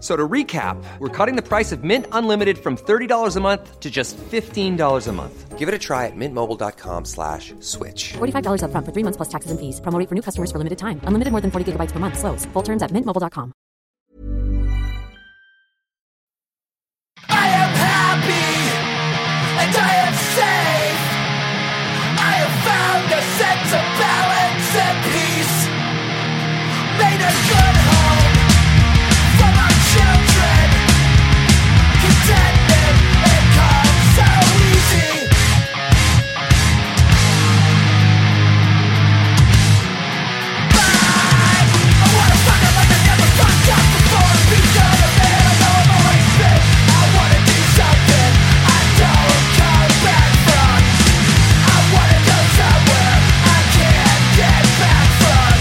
So to recap, we're cutting the price of Mint Unlimited from $30 a month to just $15 a month. Give it a try at mintmobile.com/switch. $45 up front for 3 months plus taxes and fees. Promo rate for new customers for limited time. Unlimited more than 40 gigabytes per month. Slows full terms at mintmobile.com. I am happy and I am safe. I have found a sense of balance and peace. Made a good home. Children, contentment, it comes so easy. But I wanna fuck up like I never fucked up before and be good at it. I know I've always been. I wanna do something I don't come back from. I wanna go somewhere I can't get back from.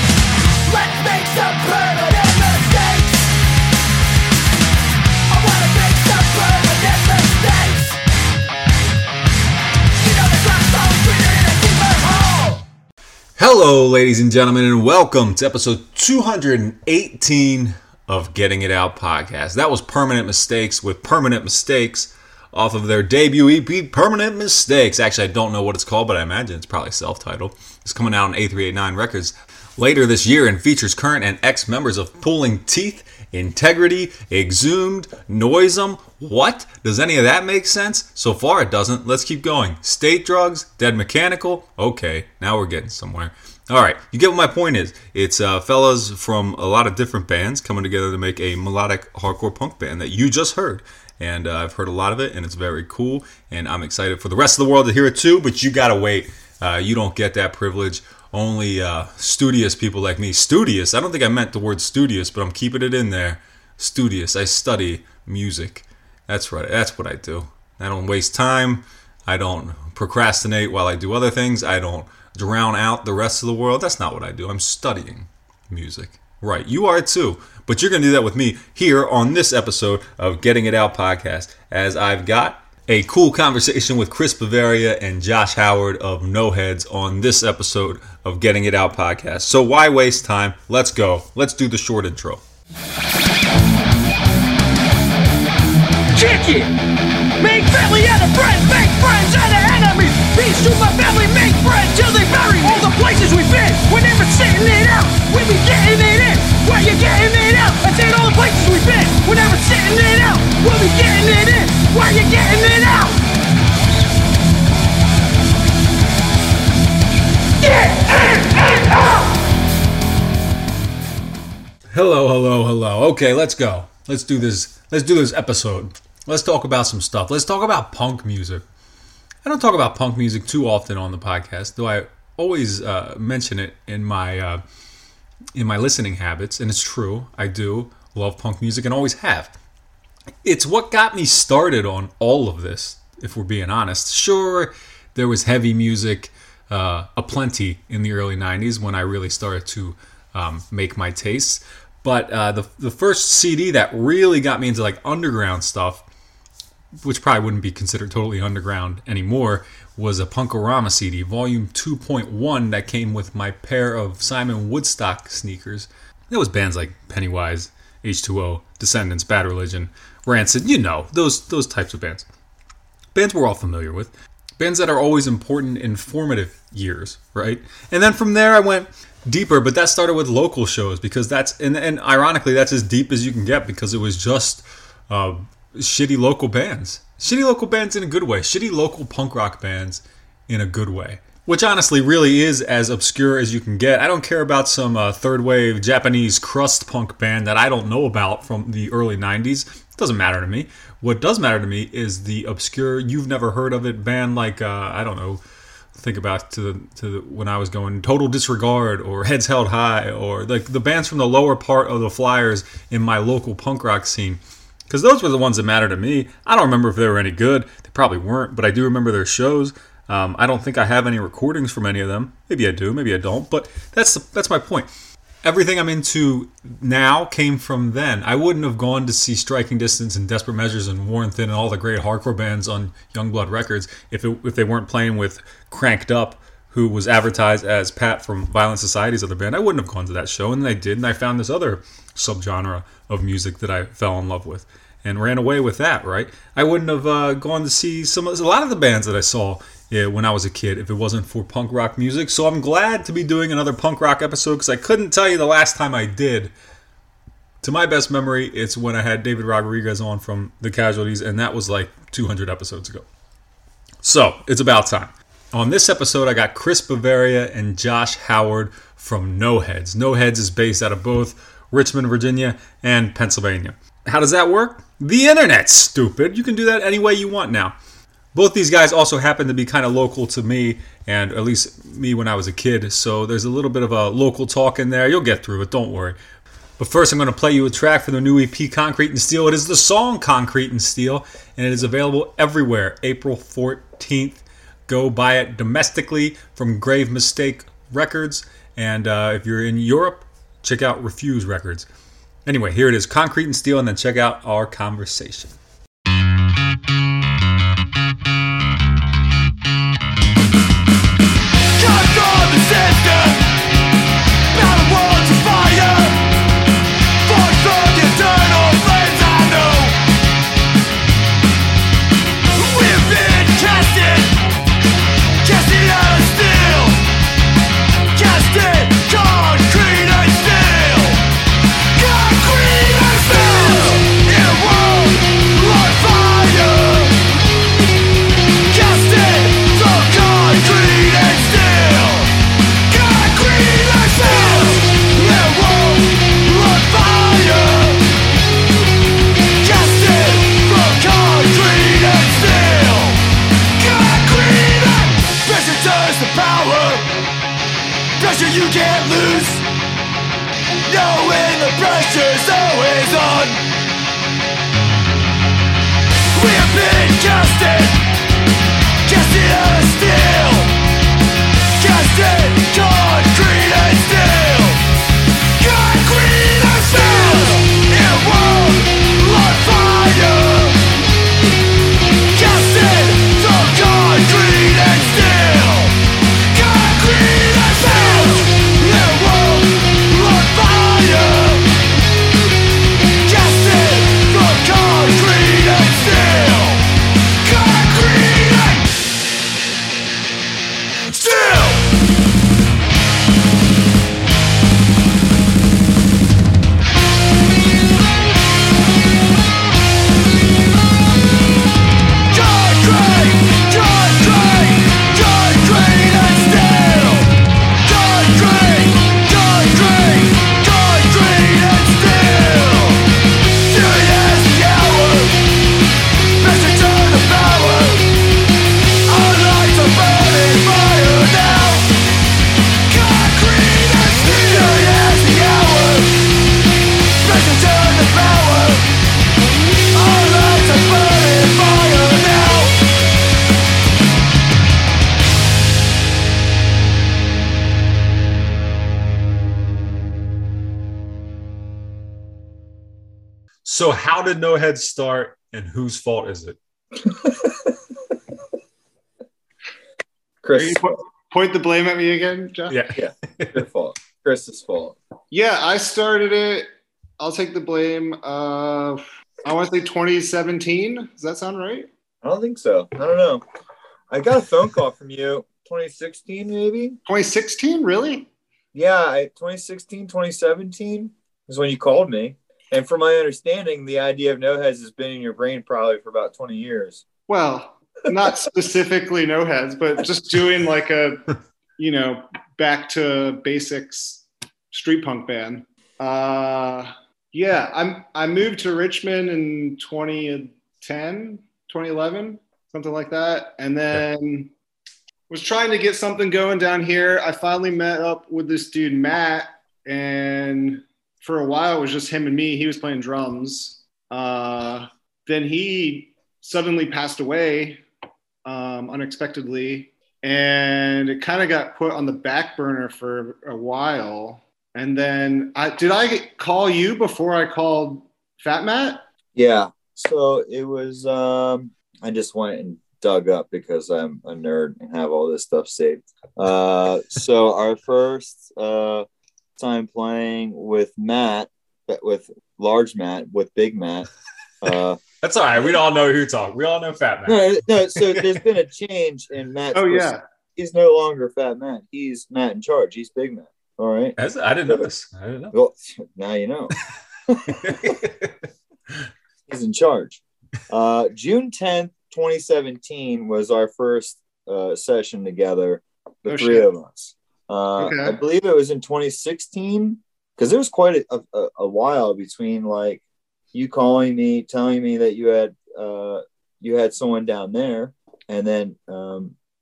Let's make some permanent. Hello, ladies and gentlemen, and welcome to episode 218 of Getting It Out podcast. That was Permanent Mistakes with Permanent Mistakes off of their debut EP, Permanent Mistakes. Actually, I don't know what it's called, but I imagine it's probably self-titled. It's coming out on A389 Records later this year and features current and ex-members of Pulling Teeth, Integrity, Exhumed, Noisem. What? Does any of that make sense? So far it doesn't. Let's keep going. State Drugs, Dead Mechanical. Okay, now we're getting somewhere. Alright, you get what my point is. It's fellas from a lot of different bands coming together to make a melodic hardcore punk band that you just heard. And I've heard a lot of it, and it's very cool. And I'm excited for the rest of the world to hear it too, but you gotta wait. You don't get that privilege. Only studious people like me. Studious? I don't think I meant the word studious, but I'm keeping it in there. Studious. I study music. That's right. That's what I do. I don't waste time. I don't procrastinate while I do other things. I don't drown out the rest of the world. That's not what I do. I'm studying music. Right. You are too. But you're going to do that with me here on this episode of Getting It Out podcast, as I've got a cool conversation with Chris Bavaria and Josh Howard of No Heads on this episode of Getting It Out podcast. So why waste time? Let's go. Let's do the short intro. Kick it! Make family out of friends, make friends out of enemies! Peace to my family, make friends till they bury all the places we've been! We're never sitting it out, we be getting it in! Where you getting it out? I said all the places we've been! We're never sitting it out, we'll be getting it in! Where you getting it out? Get it out! Hello, hello, hello. Okay, let's go. Let's do this. Let's do this episode. Let's talk about some stuff. Let's talk about punk music. I don't talk about punk music too often on the podcast, though I always mention it in my listening habits, and it's true. I do love punk music and always have. It's what got me started on all of this, if we're being honest. Sure, there was heavy music aplenty in the early 90s when I really started to make my tastes. But the first CD that really got me into like underground stuff, which probably wouldn't be considered totally underground anymore, was a Punkorama CD, volume 2.1, that came with my pair of Simon Woodstock sneakers. There was bands like Pennywise, H2O, Descendants, Bad Religion, Rancid, you know, those types of bands. Bands we're all familiar with. Bands that are always important in formative years, right? And then from there I went deeper, but that started with local shows because that's, and ironically, that's as deep as you can get because it was just shitty local bands. Shitty local bands in a good way. Shitty local punk rock bands in a good way. Which honestly really is as obscure as you can get. I don't care about some third wave Japanese crust punk band that I don't know about from the early 90s. It doesn't matter to me. What does matter to me is the obscure, you've never heard of it band like, I don't know, think about to the, when I was going Total Disregard or Heads Held High or like the bands from the lower part of the flyers in my local punk rock scene, because those were the ones that mattered to me. I don't remember if they were any good. They probably weren't, but I do remember their shows. I don't think I have any recordings from any of them. Maybe I do, maybe I don't, but that's my point. Everything I'm into now came from then. I wouldn't have gone to see Striking Distance and Desperate Measures and Worn Thin and all the great hardcore bands on Youngblood Records if they weren't playing with Cranked Up, who was advertised as Pat from Violent Society's other band. I wouldn't have gone to that show, and I did, and I found this other subgenre of music that I fell in love with and ran away with that, right? I wouldn't have gone to see a lot of the bands that I saw when I was a kid if it wasn't for punk rock music. So I'm glad to be doing another punk rock episode, because I couldn't tell you the last time I did. To my best memory, it's when I had David Rodriguez on from The Casualties, and that was like 200 episodes ago. So it's about time. On this episode, I got Chris Bavaria and Josh Howard from No Heads. No Heads is based out of both Richmond, Virginia, and Pennsylvania. How does that work? The internet, stupid. You can do that any way you want now. Both these guys also happen to be kind of local to me, and at least me when I was a kid, so there's a little bit of a local talk in there. You'll get through it, don't worry. But first, I'm going to play you a track from their new EP, Concrete and Steel. It is the song Concrete and Steel, and it is available everywhere April 14th. Go buy it domestically from Grave Mistake Records, and if you're in Europe, check out Refuse Records. Anyway, here it is, Concrete and Steel, and then check out our conversation. You can't lose, knowing the pressure's always on. We have been casted out of steel, casted concrete and steel, concrete and steel. It won't light fire. Casted from concrete and steel, concrete and steel. So how did No Heads start, and whose fault is it? Chris. Point the blame at me again, Josh? Yeah. Your fault. Chris's fault. Yeah, I started it. I'll take the blame. I want to say 2017. Does that sound right? I don't think so. I don't know. I got a phone call from you 2016 maybe. 2016? Really? Yeah, 2016, 2017 is when you called me. And from my understanding, the idea of No Heads has been in your brain probably for about 20 years. Well, not specifically No Heads, but just doing like a, back to basics street punk band. I moved to Richmond in 2010, 2011, something like that. And then was trying to get something going down here. I finally met up with this dude, Matt, and for a while it was just him and me. He was playing drums. Then he suddenly passed away unexpectedly, and it kind of got put on the back burner for a while. And then did I call you before I called Fat Matt? Yeah. So it was, I just went and dug up because I'm a nerd and have all this stuff saved. So our first time playing with Matt, with large Matt, with Big Matt. That's all right. We all know who talked. We all know Fat Matt. No, so there's been a change in Matt's. Oh, yeah. He's no longer Fat Matt. He's Matt in charge. He's Big Matt. All right. I didn't know this. Well, now you know. He's in charge. June 10th, 2017 was our first session together, the three of us. Okay. I believe it was in 2016, because there was quite a while between like you calling me, telling me that you had someone down there, and then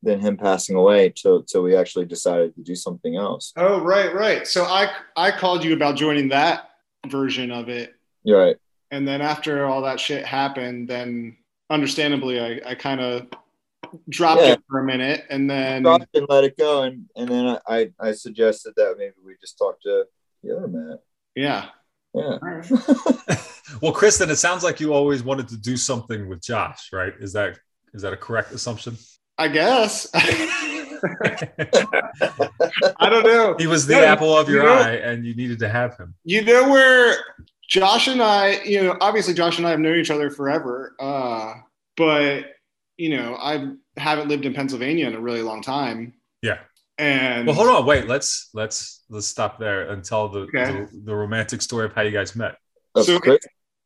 him passing away till we actually decided to do something else. Oh, right. So I called you about joining that version of it. You're right. And then after all that shit happened, then understandably, I kind of dropped it for a minute, and then dropped and let it go. And then I suggested that maybe we just talk to the other man. Yeah. Right. Well, Chris, then it sounds like you always wanted to do something with Josh, right? Is that a correct assumption? I guess. I don't know. He was the apple of your eye, and you needed to have him. You know where Josh and I, obviously Josh and I have known each other forever, but I haven't lived in Pennsylvania in a really long time. Yeah. And well, hold on, wait. Let's stop there and tell the romantic story of how you guys met. So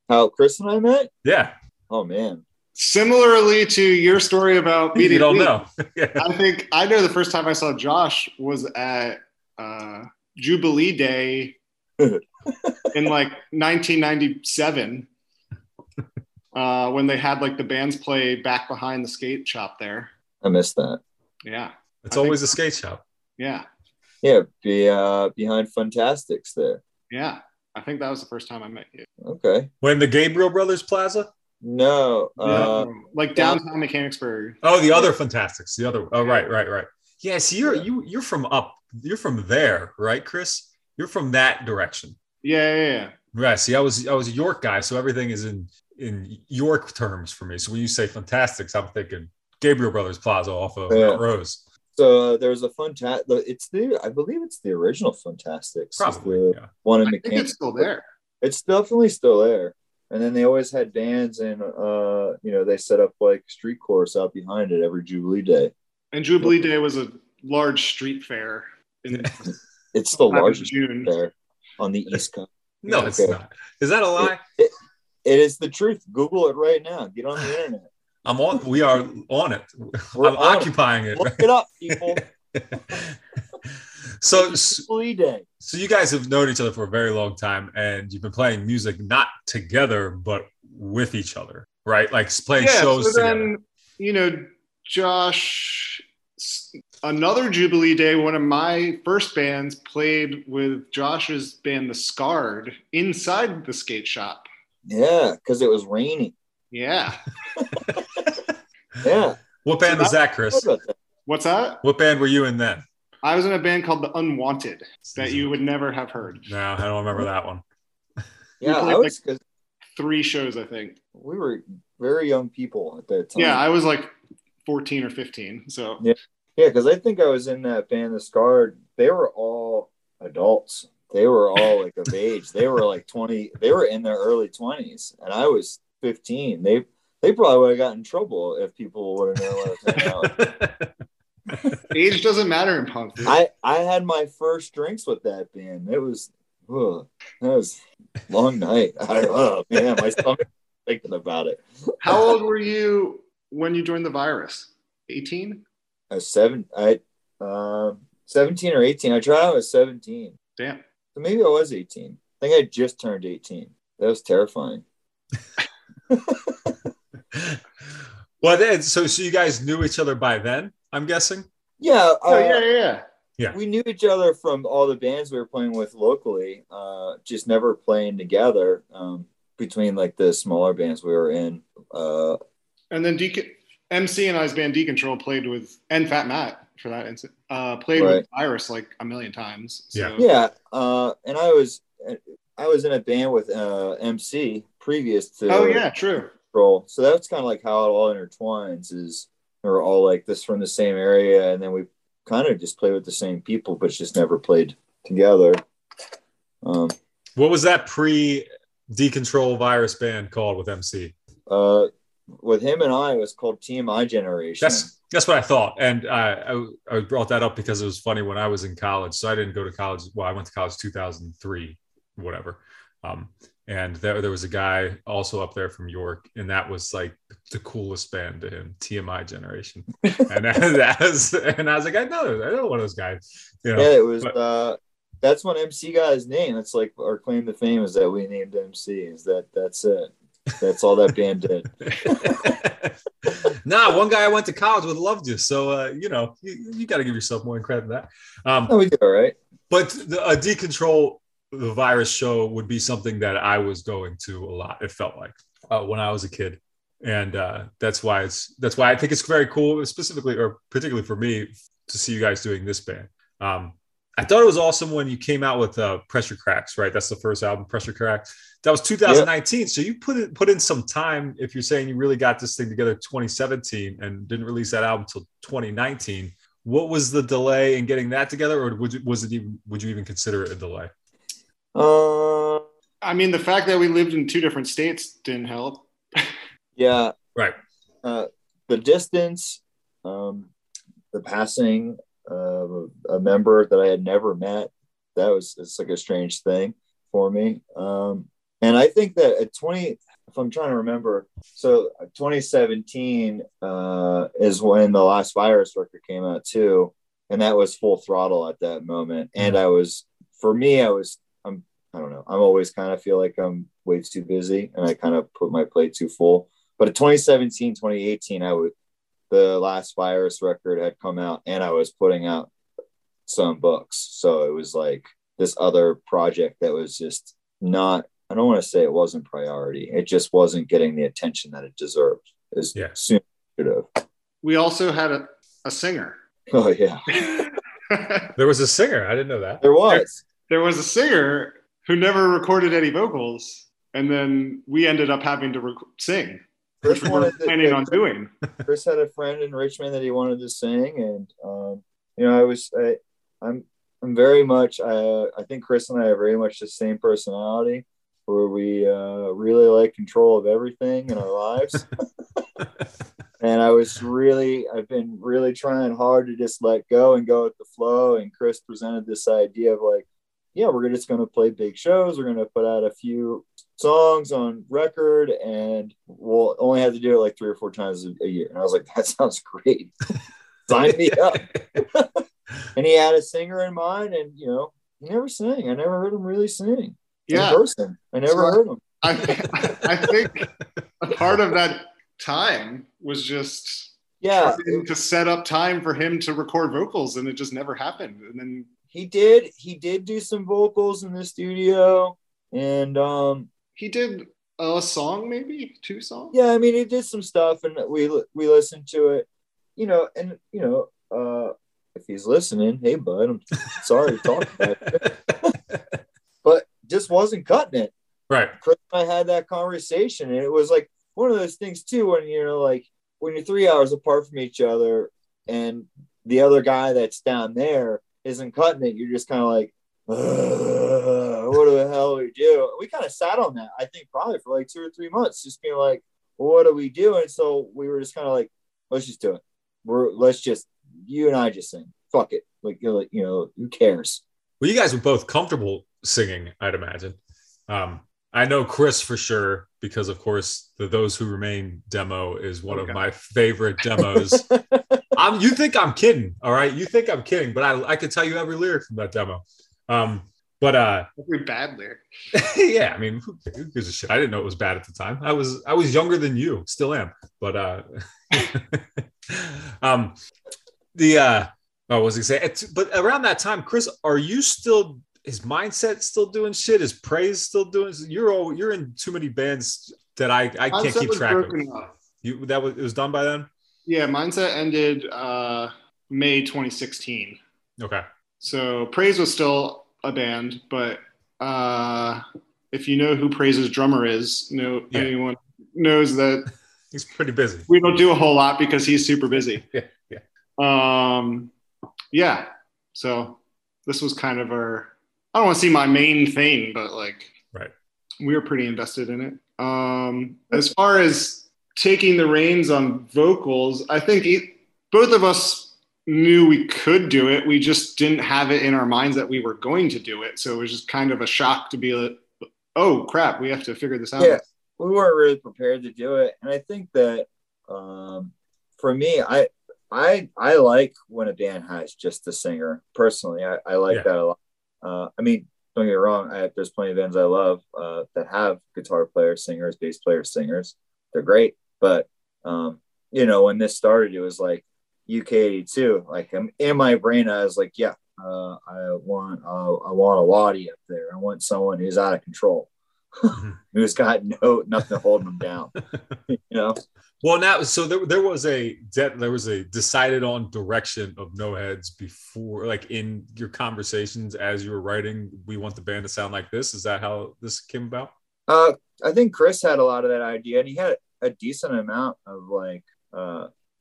how Chris and I met? Yeah. Oh man. Similarly to your story about meeting, you don't know. Yeah. I think I know the first time I saw Josh was at Jubilee Day in like 1997 when they had like the bands play back behind the skate shop there. I missed that. Yeah. It's always a skate shop. Yeah. Yeah, behind Fantastics there. Yeah. I think that was the first time I met you. Okay. When the Gabriel Brothers Plaza? No. Like downtown Mechanicsburg. Oh, the other Fantastics. The other. Oh, right. Yeah, so you're from up. You're from there, right, Chris? You're from that direction. Yeah. Right. See, I was a York guy, so everything is in York terms for me. So when you say Fantastics, I'm thinking Gabriel Brothers Plaza off of Rose. So there's a I believe it's the original Fantastics. Probably, yeah. One in I think it's still there. It's definitely still there. And then they always had bands, and they set up like street course out behind it every Jubilee Day. And Jubilee Day was a large street fair. It's the largest street fair on the East Coast. No, it's not. Is that a lie? It is the truth. Google it right now. Get on the internet. We are on it. We're occupying it. Look it up, people. So you guys have known each other for a very long time, and you've been playing music not together, but with each other, right? Like playing shows so then, together. Josh, another Jubilee Day, one of my first bands played with Josh's band, The Scarred, inside the skate shop. Yeah, because it was raining. Yeah. Yeah. What band was that, Chris? What's that? What band were you in then? I was in a band called The Unwanted that you would never have heard. No, I don't remember that one. Yeah, I was like 3 shows, I think. We were very young people at that time. Yeah, I was like 14 or 15. So yeah, because I think I was in that band, The Scarred. They were all adults. They were all like of age. They were like 20. They were in their early 20s, and I was 15. They probably would have gotten in trouble if people would have known what I was saying. Age doesn't matter in punk. Dude. I had my first drinks with that band. That was a long night. Man, my stomach thinking about it. How old were you when you joined the virus? 18? I was 17 or 18. I tried out at 17. Damn. So maybe I was 18. I think I just turned 18. That was terrifying. Well, then, so you guys knew each other by then, I'm guessing? Yeah. Yeah. We knew each other from all the bands we were playing with locally, just never playing together between like the smaller bands we were in. And then MC and I's band D-Control played with, and Fat Matt for that instance, played with Iris like a million times. So. Yeah. And I was in a band with MC previous to. Oh yeah, true. Control. So that's kind of like how it all intertwines is we're all like this from the same area, and then we kind of just play with the same people, but just never played together. What was that pre-Decontrol virus band called with MC? With him and I, it was called TMI Generation. That's what I thought, and I brought that up because it was funny when I was in college. So I didn't go to college. Well, I went to college 2003, whatever. And there was a guy also up there from York, and that was like the coolest band to him, TMI Generation. And I was like, I know one of those guys. You know, yeah, it was. That's when MC got his name. That's like our claim to fame is that we named MC. Is that's it? That's all that band did. Nah, one guy I went to college with loved you, so you got to give yourself more credit than that. No, we did all right. But the D-Control. The virus show would be something that I was going to a lot. It felt like when I was a kid, and that's why I think it's very cool, specifically or particularly for me, to see you guys doing this band. I thought it was awesome when you came out with Pressure Cracks, right? That's the first album, Pressure Cracks. That was 2019. Yep. So you put in some time. If you're saying you really got this thing together 2017 and didn't release that album till 2019, what was the delay in getting that together, or would you even consider it a delay? I mean, the fact that we lived in two different states didn't help. Yeah. Right. The distance, the passing of a member that I had never met, it's like a strange thing for me. And I think that if I'm trying to remember, so 2017 is when the last virus record came out too. And that was full throttle at that moment. And I don't know. I'm always kind of feel like I'm way too busy and I kind of put my plate too full. But in 2017, 2018, the last virus record had come out and I was putting out some books. So it was like this other project that was just not, I don't want to say it wasn't priority. It just wasn't getting the attention that it deserved as soon as it should have. We also had a singer. Oh, yeah. There was a singer. I didn't know that. There was a singer who never recorded any vocals, and then we ended up having to sing, which we weren't planning on doing. Chris had a friend in Richmond that he wanted to sing, and I'm very much I think Chris and I are very much the same personality, where we really like control of everything in our lives. And I've been really trying hard to just let go and go with the flow. And Chris presented this idea of like, yeah, we're just going to play big shows. We're going to put out a few songs on record, and we'll only have to do it like 3 or 4 times a year. And I was like, that sounds great. Sign me up. And he had a singer in mind, and he never sang. I never heard him really sing in person. I never heard him. I think a part of that time was just to set up time for him to record vocals, and it just never happened. And then. He did do some vocals in the studio, and he did a song, maybe 2 songs. Yeah, I mean, he did some stuff, and we listened to it, and if he's listening, hey bud, I'm sorry to talk about it, but just wasn't cutting it. Right, Chris and I had that conversation, and it was like one of those things too, when like when you're 3 hours apart from each other, and the other guy that's down there isn't cutting it, you're just kind of like, what the hell do we do? We kind of sat on that, I think, probably for like 2 or 3 months, just being like, what do we do? And so we were just kind of like, let's just do it. You and I just sing. Fuck it. Like, who cares? Well, you guys were both comfortable singing, I'd imagine. I know Chris for sure, because of course, the Those Who Remain demo is one of my favorite demos. You think I'm kidding, all right? You think I'm kidding, but I could tell you every lyric from that demo. Every bad lyric. Yeah, I mean, who gives a shit? I didn't know it was bad at the time. I was younger than you, still am. But I was going to say, but around that time, Chris, are you still, is Mindset still doing shit? Is Praise still doing? You're in too many bands that I can't keep track of. It was done by then? Yeah, Mindset ended May 2016. Okay. So Praise was still a band, but if you know who Praise's drummer is, anyone knows that he's pretty busy. We don't do a whole lot because he's super busy. So this was kind of our, I don't want to say my main thing, but we were pretty invested in it. As far as taking the reins on vocals, I think both of us knew we could do it. We just didn't have it in our minds that we were going to do it. So it was just kind of a shock to be like, oh crap, we have to figure this out. Yeah, we weren't really prepared to do it. And I think that for me, I like when a band has just the singer personally. I like that a lot. I mean, don't get me wrong. There's plenty of bands I love that have guitar players, singers, bass players, singers. They're great. But, when this started, it was like UK 82. Like in my brain, I was like, I want a Waddy up there. I want someone who's out of control, who's got nothing holding them down, Well, now, so there was a decided on direction of No Heads before, like in your conversations as you were writing, we want the band to sound like this. Is that how this came about? I think Chris had a lot of that idea, and he had a decent amount of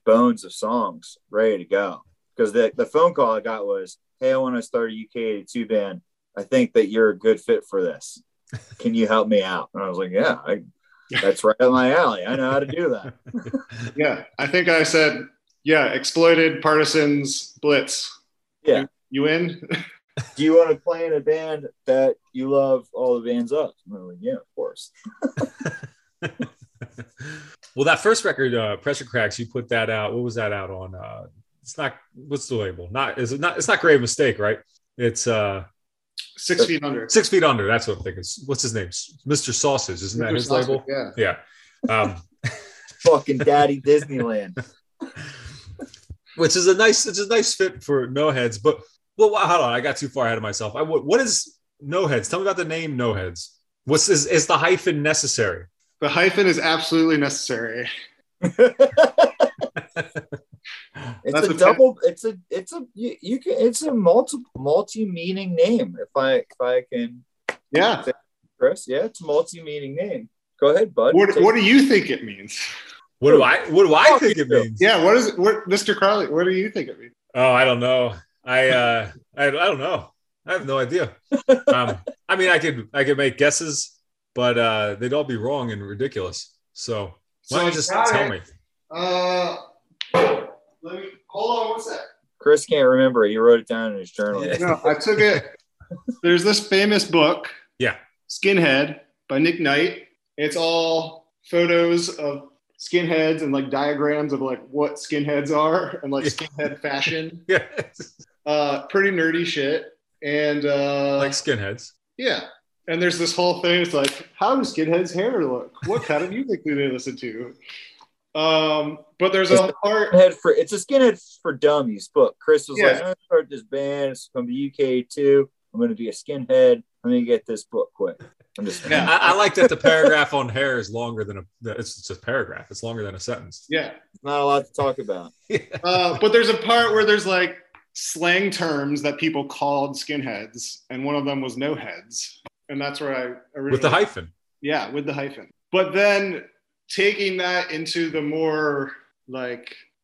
bones of songs ready to go. Because the phone call I got was, hey, I want to start a UK 82 band. I think that you're a good fit for this. Can you help me out? And I was like, yeah, that's right up my alley. I know how to do that. Yeah. I think I said, Exploited, Partisans, Blitz. Yeah. You in? Do you want to play in a band that you love all the bands up? And I was like, yeah, of course. Well, that first record, Pressure Cracks, you put that out. What was that out on? It's not, what's the label? It's not Grave Mistake, right? It's, 6 feet under. 6 feet under. That's what I'm thinking. What's his name? Mr. Sausage. Isn't that his label? Yeah. Fucking Daddy Disneyland. Which is a nice fit for No Heads. But hold on, I got too far ahead of myself. What is No Heads? Tell me about the name No Heads. Is the hyphen necessary? The hyphen is absolutely necessary. It's a multi-meaning name. If I can, Chris, it's a multi-meaning name. Go ahead, bud. What do you think it means? What do I think it means? Yeah, what is it? Mr. Crowley, what do you think it means? Oh, I don't know. I don't know. I have no idea. I mean, I could make guesses, but they'd all be wrong and ridiculous. So why don't you just tell me? Hold on one sec. Chris can't remember it. He wrote it down in his journal. Yeah. No, I took it. There's this famous book, Skinhead by Nick Knight. It's all photos of skinheads and diagrams of what skinheads are and skinhead fashion. Pretty nerdy shit. And like skinheads. Yeah. And there's this whole thing. It's how does skinheads' hair look? What kind of music do they listen to? But there's a part. It's a Skinhead for Dummies book. Chris was I'm going to start this band. It's from the UK too. I'm going to be a skinhead. I'm going to get this book quick. I like that the paragraph on hair is longer than it's just a paragraph. It's longer than a sentence. Yeah. Not a lot to talk about. But there's a part where there's slang terms that people called skinheads. And one of them was no heads. And that's where I originally. With the hyphen. Yeah, with the hyphen. But then taking that into the more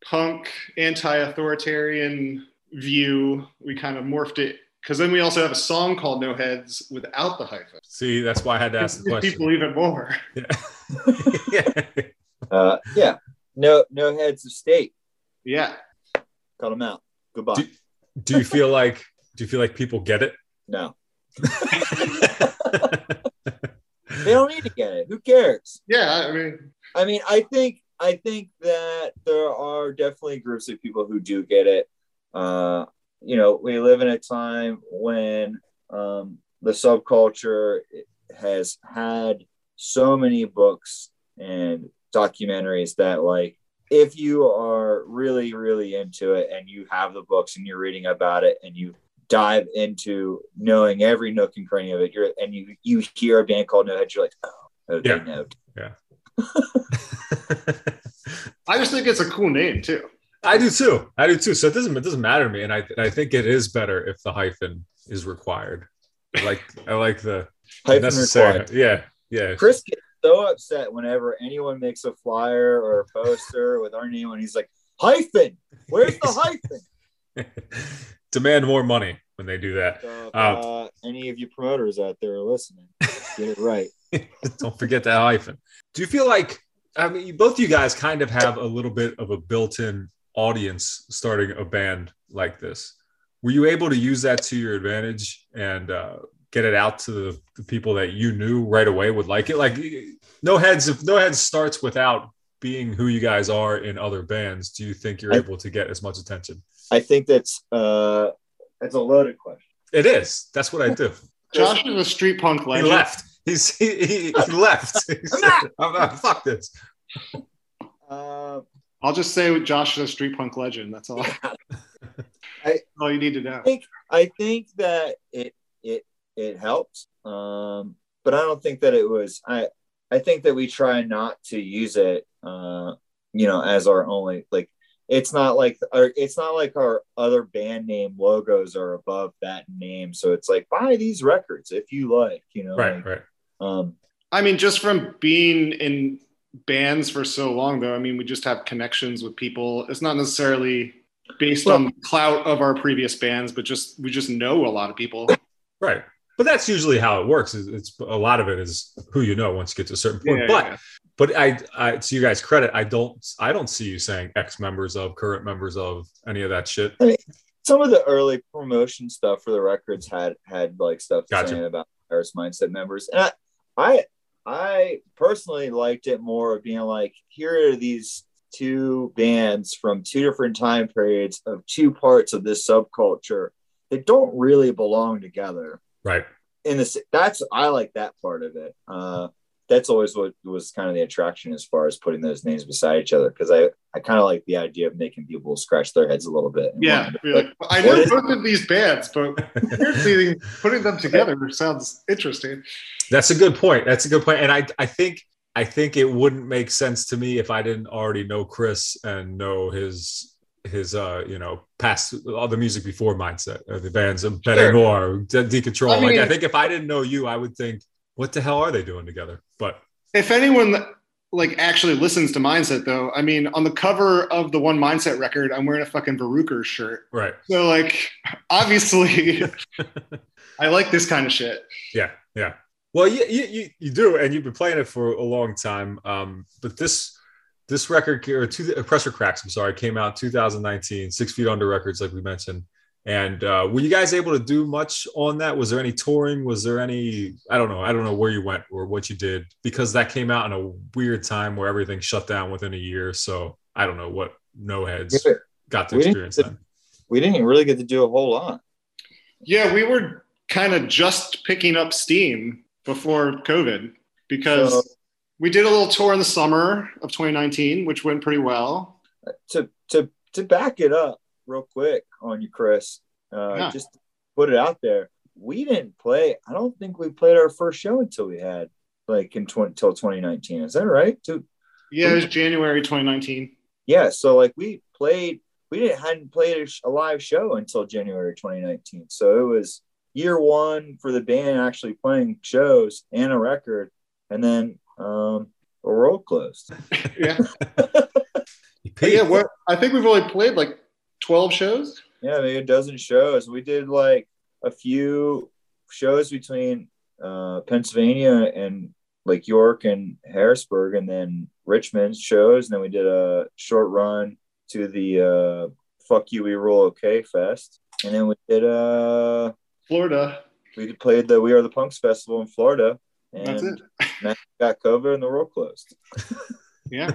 punk anti-authoritarian view, we kind of morphed it, because then we also have a song called No Heads without the hyphen. See, that's why I had to ask the question. People even more. No heads of state. Yeah, cut them out. Goodbye. Do you feel like people get it? No. They don't need to get it. Who cares? Yeah, I mean, I think that there are definitely groups of people who do get it. We live in a time when the subculture has had so many books and documentaries that if you are really, really into it and you have the books and you're reading about it and you dive into knowing every nook and cranny of it, you hear a band called No Heads, you're like, oh, okay, yeah. No. Yeah. I just think it's a cool name too. I do too. So it doesn't matter to me, and I think it is better if the hyphen is required. I like the hyphen. Yeah. Chris gets so upset whenever anyone makes a flyer or a poster with our name, and he's like, hyphen. Where's the hyphen? Demand more money when they do that. Any of you promoters out there are listening, get it right. Don't forget that hyphen. Do you feel like, I mean, both you guys kind of have a little bit of a built-in audience starting a band like this. Were you able to use that to your advantage and get it out to the people that you knew right away would like it? Like, No Heads starts without being who you guys are in other bands. Do you think you're able to get as much attention? I think that's a loaded question. It is. That's what I do. Josh is a street punk legend. He left. He left. He said, I'm not. Fuck this. I'll just say Josh is a street punk legend. That's all. That's all you need to know. I think that it helped, but I don't think that it was. I think that we try not to use it, as our only like. It's not like our other band name logos are above that name. So it's like, buy these records if you like, Right. I mean, just from being in bands for so long, though, I mean, we just have connections with people. It's not necessarily based on the clout of our previous bands, but we just know a lot of people. Right. But that's usually how it works. It's a lot of it is who you know once you get to a certain point. But I to you guys' credit, I don't see you saying ex-members of, current members of, any of that shit. I mean, some of the early promotion stuff for the records had like stuff saying about Paris Mindset members, and I personally liked it more of being like, here are these two bands from two different time periods of two parts of this subculture that don't really belong together. Right. I like that part of it. That's always what was kind of the attraction as far as putting those names beside each other, because I kind of like the idea of making people scratch their heads a little bit. Yeah, I know both of these bands, but putting them together sounds interesting. That's a good point. And I think it wouldn't make sense to me if I didn't already know Chris and know his past, all the music before Mindset, or the bands of Ben and Noir, D-Control. I think if I didn't know you, I would think, what the hell are they doing together? But if anyone like actually listens to Mindset, though, I mean, on the cover of the one Mindset record, I'm wearing a fucking Veruker shirt. Right. So like, obviously I like this kind of shit. Yeah. Yeah. Well, you do. And you've been playing it for a long time. But this record or Pressure Cracks, I'm sorry, came out 2019, 6 Feet Under Records, like we mentioned. And were you guys able to do much on that? Was there any touring? Was there any, I don't know where you went or what you did, because that came out in a weird time where everything shut down within a year. So I don't know what No Heads got to experience then. We didn't really get to do a whole lot. Yeah, we were kind of just picking up steam before COVID, because we did a little tour in the summer of 2019, which went pretty well. To back it up real quick on you, Chris, just put it out there, I don't think we played our first show until we had like till 2019. Is that right? It was January 2019. Yeah, so like we hadn't played a live show until January 2019. So it was year one for the band actually playing shows and a record, and then we're all closed. Yeah. Yeah, I think we've only played like 12 shows? Yeah, maybe a dozen shows. We did like a few shows between Pennsylvania and like York and Harrisburg, and then Richmond shows. And then we did a short run to the Fuck You, We Roll Okay Fest. And then we did Florida. We played the We Are the Punks Festival in Florida. And that's it. Then got COVID and the world closed. Yeah.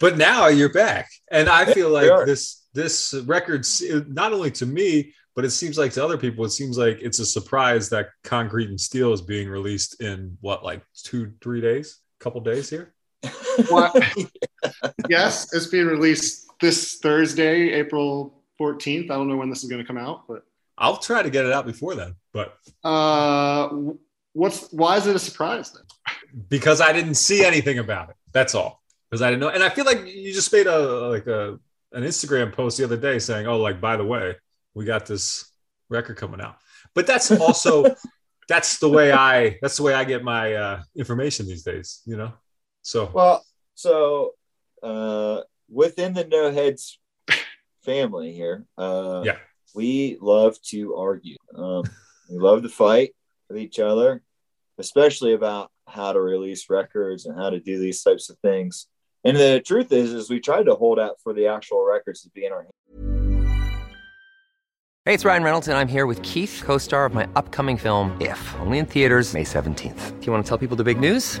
But now you're back, and I feel like this record, not only to me, but it seems like to other people, it seems like it's a surprise that Concrete and Steel is being released in what, like 2-3 days, a couple days here. Yes, it's being released this Thursday, April 14th. I don't know when this is going to come out, but I'll try to get it out before then. But why is it a surprise then? Because I didn't see anything about it. That's all. Because I didn't know. And I feel like you just made an Instagram post the other day saying, "Oh, like, by the way, we got this record coming out." But that's also that's the way I get my information these days, you know. So within the No Heads family here, we love to argue. We love to fight with each other, especially about how to release records and how to do these types of things. And the truth is we tried to hold out for the actual records to be in our hands. Hey, it's Ryan Reynolds, and I'm here with Keith, co-star of my upcoming film, If, only in theaters May 17th. Do you want to tell people the big news?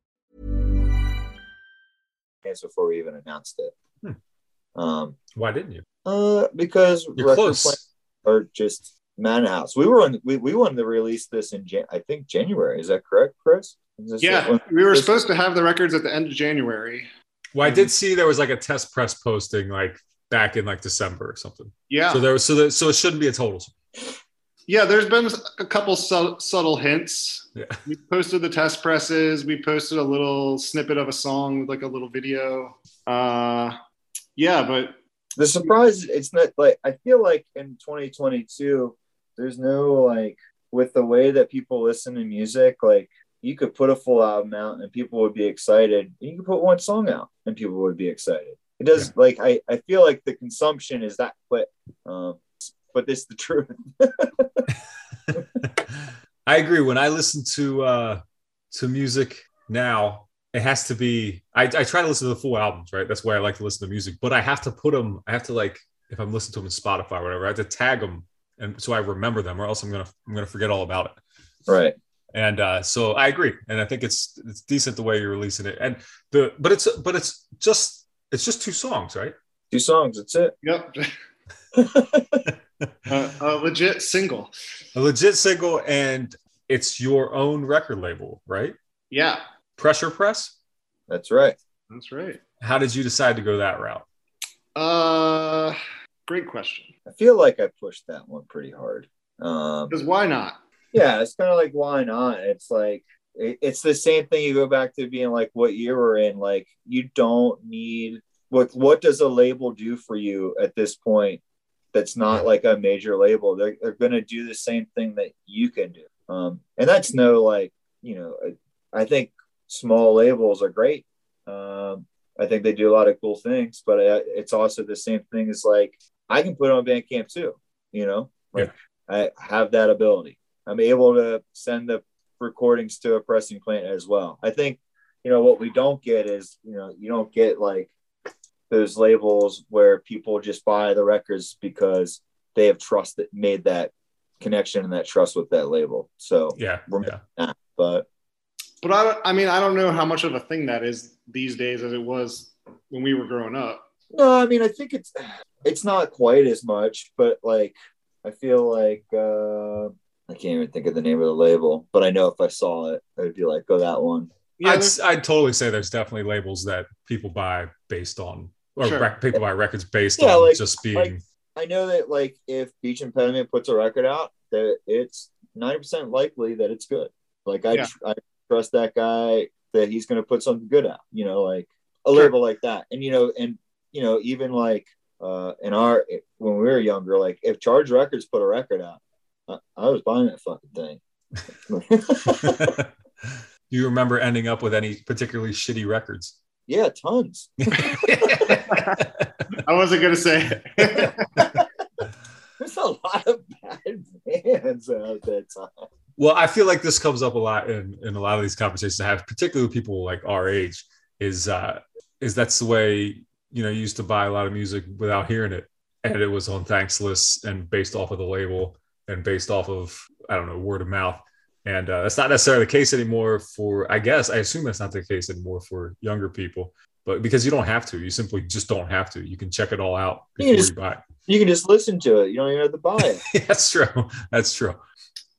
Before we even announced it. Why didn't you? Because you're close. Or just man house. We wanted to release this in January. Is that correct, Chris? Yeah, we were supposed to have the records at the end of January. Well, I did see there was like a test press posting like back in like December or something. Yeah. So it shouldn't be a total. Yeah, there's been a couple subtle hints. Yeah. We posted the test presses. We posted a little snippet of a song with like a little video. But the surprise, it's not like, I feel like in 2022, there's no like, with the way that people listen to music, like you could put a full album out and people would be excited. You could put one song out and people would be excited. It does like, I feel like the consumption is that quick. But it's the truth. I agree. When I listen to music now, it has to be, I try to listen to the full albums, right? That's why I like to listen to music, but I have to put them, if I'm listening to them in Spotify or whatever, I have to tag them. And so I remember them or else I'm going to forget all about it. Right. And so I agree. And I think it's decent the way you're releasing it. And it's just two songs, right? Two songs. That's it. Yep. a legit single, and it's your own record label, right? Yeah, Pressure Press. That's right. How did you decide to go that route? Great question. I feel like I pushed that one pretty hard. Because why not? Yeah, it's kind of like why not? It's like it's the same thing. You go back to being like what year we're in. Like you don't need what does a label do for you at this point? That's not like a major label. They're going to do the same thing that you can do. And that's no, like, you know, I think small labels are great. I think they do a lot of cool things, but it's also the same thing as like, I can put on Bandcamp too, you know, like I have that ability. I'm able to send the recordings to a pressing plant as well. I think, you know, what we don't get is, you know, you don't get like, those labels where people just buy the records because they have trust that made that connection and that trust with that label. So but I don't know how much of a thing that is these days as it was when we were growing up. No, I mean, I think it's not quite as much, but like, I feel like, I can't even think of the name of the label, but I know if I saw it, I would be like, oh, that one. Yeah, I'd totally say there's definitely labels that people buy based on, or people buy records based on like, just being. Like, I know that like if Beach Impediment puts a record out, that it's 90% likely that it's good. Like I trust that guy that he's going to put something good out. You know, like a label like that, and you know, even like in our when we we were younger, like if Charge Records put a record out, I was buying that fucking thing. Do you remember ending up with any particularly shitty records? Yeah, tons. I wasn't gonna say it. There's a lot of bad bands at that time. Well, I feel like this comes up a lot in a lot of these conversations I have, particularly with people like our age, is that's the way, you know, you used to buy a lot of music without hearing it. And it was on thanks lists and based off of the label and based off of, I don't know, word of mouth. And that's not necessarily the case anymore for, I guess, I assume that's not the case anymore for younger people, but because you don't have to, you simply just don't have to. You can check it all out before you buy it. You can just listen to it. You don't even have to buy it. That's true. That's true.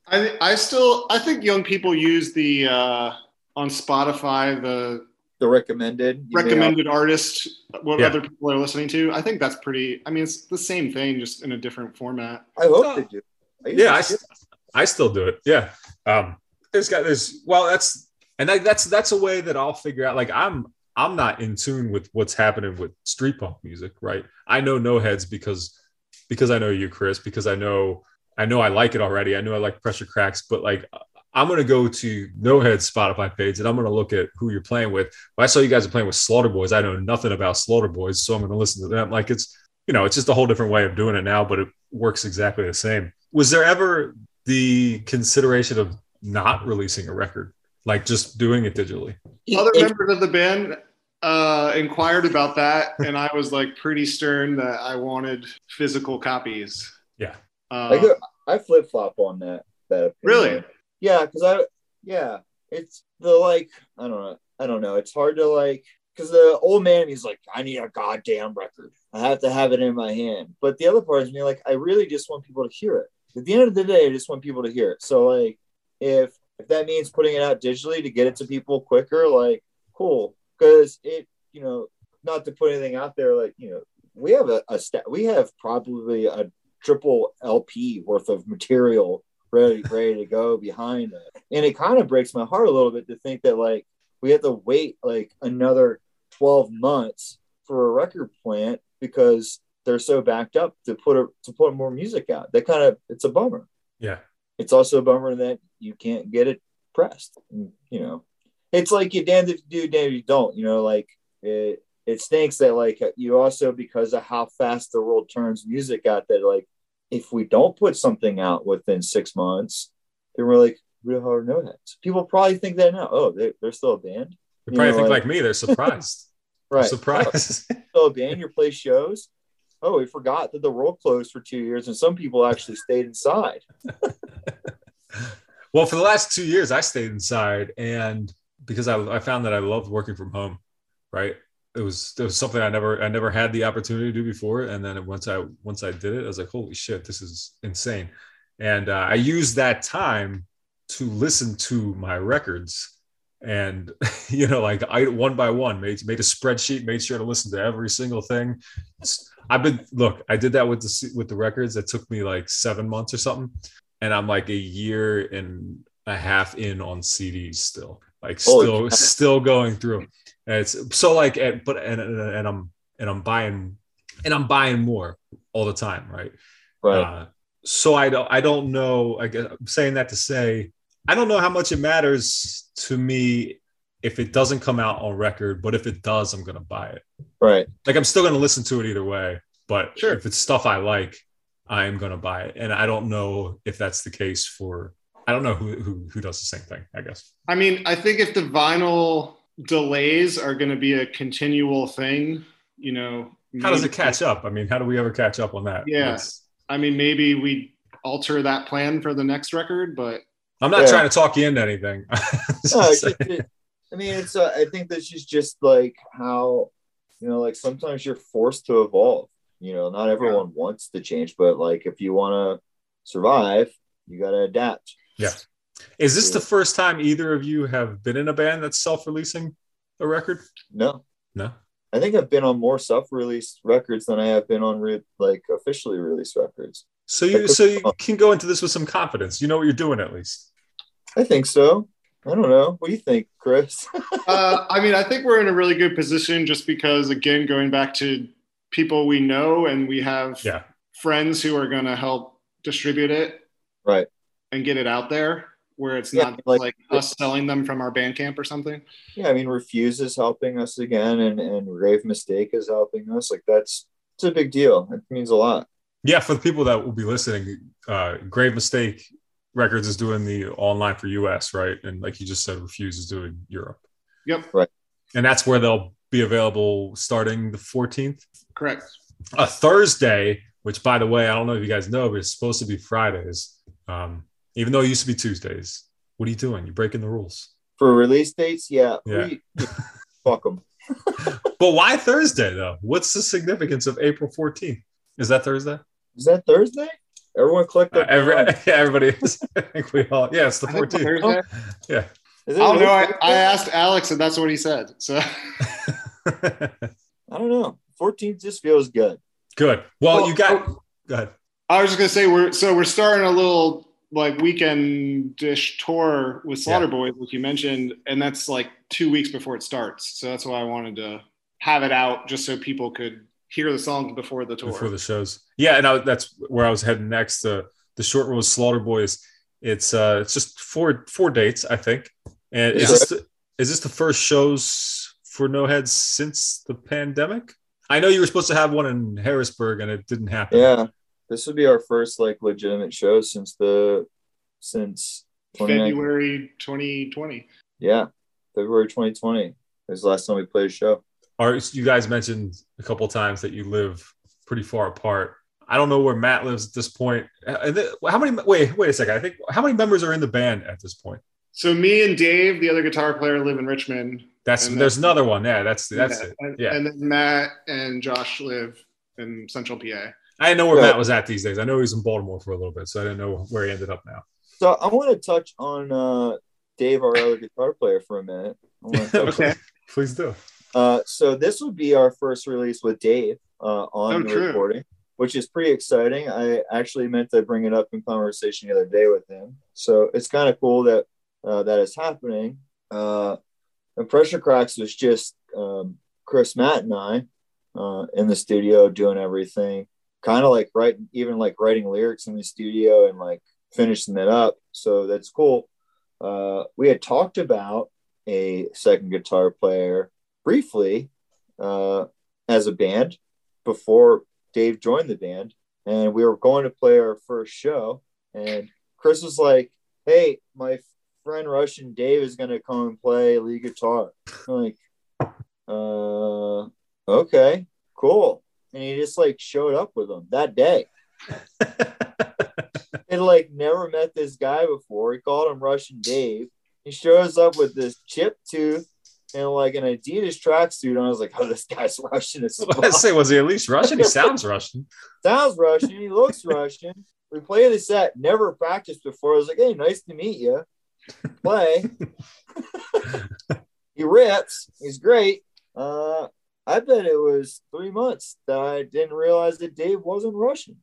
I think young people use the, on Spotify, the recommended artist, other people are listening to. I think that's pretty, I mean, it's the same thing, just in a different format. I hope they do. I still do it. Yeah. That's a way that I'll figure out. Like I'm not in tune with what's happening with street punk music. Right. I know No Heads because I know you, Chris, because I know I like it already. I know I like Pressure Cracks, but like, I'm going to go to No Heads Spotify page and I'm going to look at who you're playing with. Well, I saw you guys are playing with Slaughter Boys. I know nothing about Slaughter Boys, so I'm going to listen to them. Like it's just a whole different way of doing it now, but it works exactly the same. Was there ever the consideration of not releasing a record, like just doing it digitally? Other members of the band inquired about that, and I was like pretty stern that I wanted physical copies. Yeah, I flip flop on that opinion. Really? Yeah, because it's the like I don't know. It's hard to like because the old man he's like, I need a goddamn record. I have to have it in my hand. But the other part is me like, I really just want people to hear it. At the end of the day, I just want people to hear it. So, like, if that means putting it out digitally to get it to people quicker, like, cool. Because it, you know, not to put anything out there, like, you know, we have we have probably a triple LP worth of material ready to go behind it, and it kind of breaks my heart a little bit to think that like we have to wait like another 12 months for a record plant because they're so backed up to put more music out. That kind of, it's a bummer. Yeah. It's also a bummer that you can't get it pressed. You know, it's like you're damned if you do, damned if you don't, you know, like it stinks that like you also, because of how fast the world turns music out, that like, if we don't put something out within 6 months, then we're like, we don't know that. People probably think that now, oh, they're still a band. They probably think like me, they're surprised. Right. Surprised. Oh, still a band, you play shows. Oh, we forgot that the world closed for 2 years and some people actually stayed inside. Well, for the last 2 years, I stayed inside, and because I found that I loved working from home, right? It was something I never had the opportunity to do before. And then once I did it, I was like, holy shit, this is insane. And I used that time to listen to my records. And, you know, like I one by one made a spreadsheet, made sure to listen to every single thing. I did that with the records. That took me like 7 months or something. And I'm like a year and a half in on CDs still, like still going through. And it's so like, I'm buying more all the time. Right. Right. So I don't know, I guess I'm saying that to say, I don't know how much it matters to me if it doesn't come out on record, but if it does, I'm going to buy it. Right. Like I'm still going to listen to it either way, but sure, if it's stuff I like, I am going to buy it. And I don't know if that's the case for, I don't know who does the same thing, I guess. I mean, I think if the vinyl delays are going to be a continual thing, you know. How does it catch up? I mean, how do we ever catch up on that? Yeah. I mean, maybe we alter that plan for the next record, but I'm not trying to talk you into anything. I think this is just like how, you know, like sometimes you're forced to evolve, you know, not everyone wants to change, but like, if you want to survive, you got to adapt. Yeah. Is this the first time either of you have been in a band that's self-releasing a record? No. I think I've been on more self-released records than I have been on officially released records. So you can go into this with some confidence. You know what you're doing at least. I think so. I don't know. What do you think, Chris? I mean, I think we're in a really good position just because, again, going back to people we know and we have friends who are going to help distribute it, right, and get it out there, where it's not like us selling them from our Bandcamp or something. Yeah, I mean, Refuse is helping us again, and Grave Mistake is helping us. Like, that's, it's a big deal. It means a lot. Yeah, for the people that will be listening, Grave Mistake Records is doing the online for US, right? And like you just said, Refuse is doing Europe. Yep. Right. And that's where they'll be available starting the 14th. Correct. A Thursday, which, by the way, I don't know if you guys know, but it's supposed to be Fridays. Even though it used to be Tuesdays. What are you doing? You're breaking the rules. For release dates? Yeah. Fuck them. But why Thursday, though? What's the significance of April 14th? Is that Thursday? Is that Thursday? Everyone clicked up. Everybody is. I think we all. Yeah, it's the 14th. Yeah. Is it I asked Alex, and that's what he said. So I don't know. 14th just feels good. Good. Well, you got. Go ahead. I was just gonna say we're starting a little like weekend-ish tour with Slaughter Boys, like you mentioned, and that's like 2 weeks before it starts. So that's why I wanted to have it out just so people could hear the songs before the tour, before the shows. Yeah, and that's where I was heading next. The short one was Slaughter Boys. It's just four dates, I think. And is this the first shows for No Heads since the pandemic? I know you were supposed to have one in Harrisburg, and it didn't happen. Yeah, this would be our first like legitimate show since February 2020. Yeah, February 2020 was the last time we played a show. You guys mentioned a couple times that you live pretty far apart. I don't know where Matt lives at this point. How many? Wait a second. I think how many members are in the band at this point? So me and Dave, the other guitar player, live in Richmond. There's another one. Yeah, that's it. Yeah, and then Matt and Josh live in Central PA. I didn't know where Matt was at these days. I know he was in Baltimore for a little bit, so I didn't know where he ended up now. So I want to touch on Dave, our other guitar player, for a minute. Okay, please do. So this would be our first release with Dave on the recording, which is pretty exciting. I actually meant to bring it up in conversation the other day with him. So it's kind of cool that that is happening. And Pressure Cracks was just Chris, Matt, and I in the studio doing everything, kind of like writing lyrics in the studio and like finishing it up. So that's cool. We had talked about a second guitar player briefly as a band before Dave joined the band, and we were going to play our first show, and Chris was like, hey, my friend Russian Dave is going to come and play lead guitar. I'm like, okay, cool. And he just like showed up with him that day. And like never met this guy before. He called him Russian Dave. He shows up with this chip tooth and like an Adidas tracksuit, and I was like, "Oh, this guy's Russian." I say, was he at least Russian? He sounds Russian. Sounds Russian. He looks Russian. We play the set. Never practiced before. I was like, "Hey, nice to meet you." Play. He rips. He's great. I bet it was 3 months that I didn't realize that Dave wasn't Russian.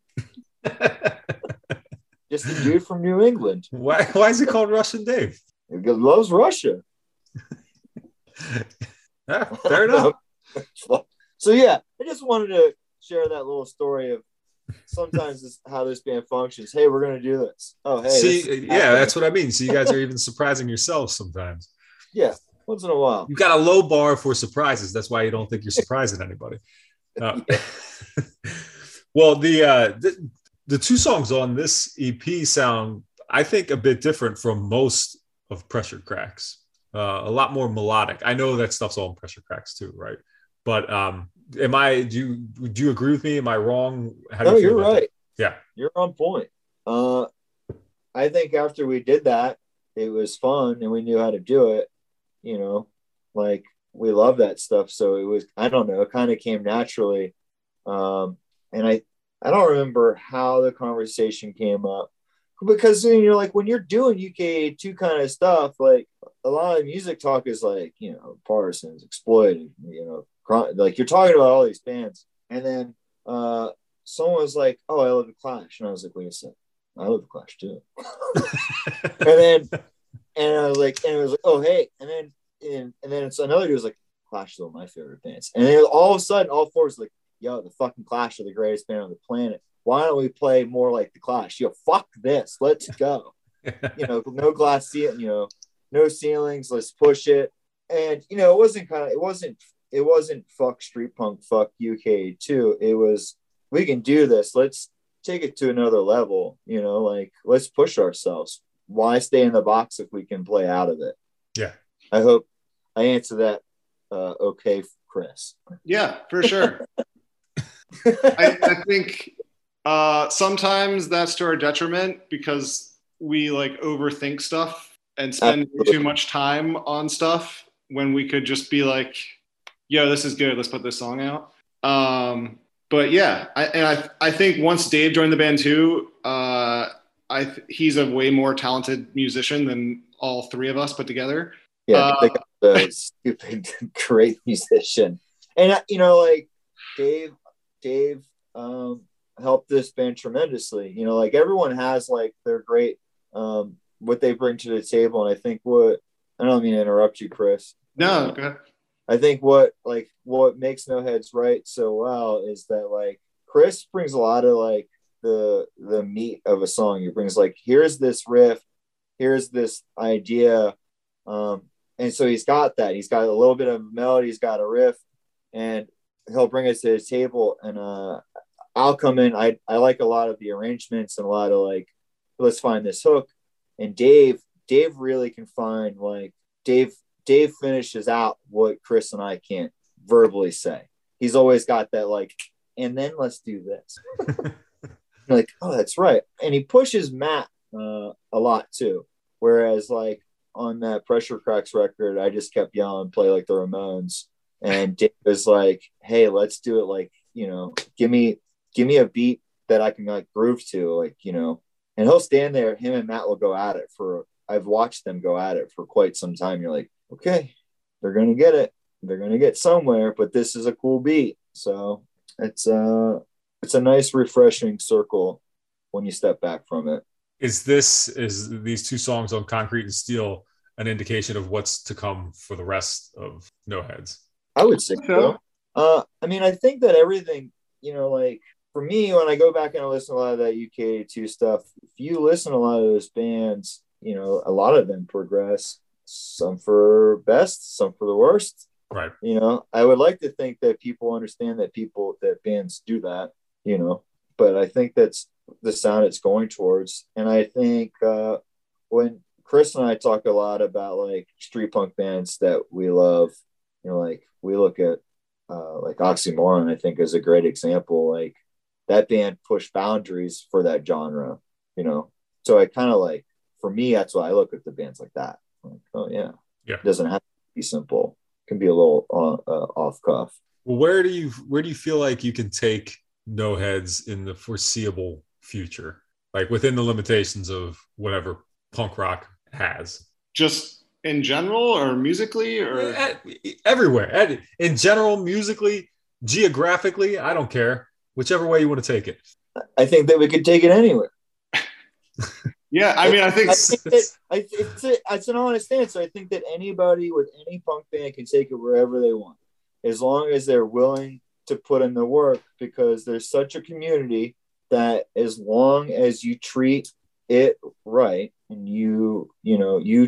Just a dude from New England. Why is he called Russian Dave? He loves Russia. Yeah, fair enough. So yeah, I just wanted to share that little story of sometimes this, how this band functions. Hey, we're gonna do this. Oh, hey. See, yeah, that's what I mean. So you guys are even surprising yourselves sometimes. Yeah, once in a while. You've got a low bar for surprises. That's why you don't think you're surprising anybody. Well, the two songs on this EP sound, I think, a bit different from most of Pressure Cracks. A lot more melodic. I know that stuff's all in Pressure Cracks too, right? But do you agree with me? Am I wrong? No, you're right. Yeah, you're on point. I think after we did that, it was fun and we knew how to do it. You know, like we love that stuff, so it was. I don't know. It kind of came naturally, and I don't remember how the conversation came up. Because you're like, when you're doing UK 82 kind of stuff, like a lot of music talk is like, you know, Partisans, Exploited, you know, like you're talking about all these bands. And then someone was like, oh, I love the Clash. And I was like, wait a second, I love the Clash too. and it was like, oh, hey. And then it's another dude was like, Clash is one of my favorite bands. And then all of a sudden, all four was like, yo, the fucking Clash are the greatest band on the planet. why don't we play more like the Clash? Fuck this, let's go. No glass ceiling, no ceilings, let's push it. And it wasn't it wasn't fuck street punk, fuck UK 82. It was, we can do this, let's take it to another level, let's push ourselves. Why stay in the box if we can play out of it? Yeah. I hope I answer that. Okay, Chris. Yeah, for sure. I think sometimes that's to our detriment because we overthink stuff and spend too much time on stuff when we could just be like, yo, this is good, let's put this song out. But yeah, I think once Dave joined the band too, he's a way more talented musician than all three of us put together. Yeah, the stupid great musician. And Dave helped this band tremendously. Everyone has their great what they bring to the table. And I think I don't mean to interrupt you, Chris. No, okay. I think what makes No Heads right so well is that Chris brings a lot of the meat of a song. He brings here's this riff, here's this idea, and so he's got that. He's got a little bit of melody, he's got a riff, and he'll bring us to the table. And I'll come in. I like a lot of the arrangements and a lot of let's find this hook. And Dave really can find Dave finishes out what Chris and I can't verbally say. He's always got that and then let's do this. Oh, that's right. And he pushes Matt a lot too. Whereas on that Pressure Cracks record, I just kept yelling, play like the Ramones. And Dave was hey, let's do it. Give me a beat that I can groove to, and he'll stand there. Him and Matt will go at it I've watched them go at it for quite some time. You're okay, they're going to get it. They're going to get somewhere, but this is a cool beat. So it's a nice refreshing circle when you step back from it. Is these two songs on Concrete and Steel an indication of what's to come for the rest of No Heads? I would say so. I think that everything, for me, when I go back and I listen to a lot of that UK 82 stuff, if you listen to a lot of those bands, a lot of them progress, some for best, some for the worst. Right. I would like to think that people understand that bands do that, but I think that's the sound it's going towards. And I think when Chris and I talk a lot about street punk bands that we love, we look at Oxymoron, I think, is a great example. That band pushed boundaries for that genre, so I kind of for me, that's why I look at the bands like that. Oh yeah. Yeah. It doesn't have to be simple. Can be a little off cuff. Well, where do you feel you can take No Heads in the foreseeable future, within the limitations of whatever punk rock has? Just in general, or musically, or everywhere. In general, musically, geographically, I don't care. Whichever way you want to take it. I think that we could take it anywhere. Yeah, I think it's an honest answer. I think that anybody with any punk band can take it wherever they want, as long as they're willing to put in the work, because there's such a community that as long as you treat it right and you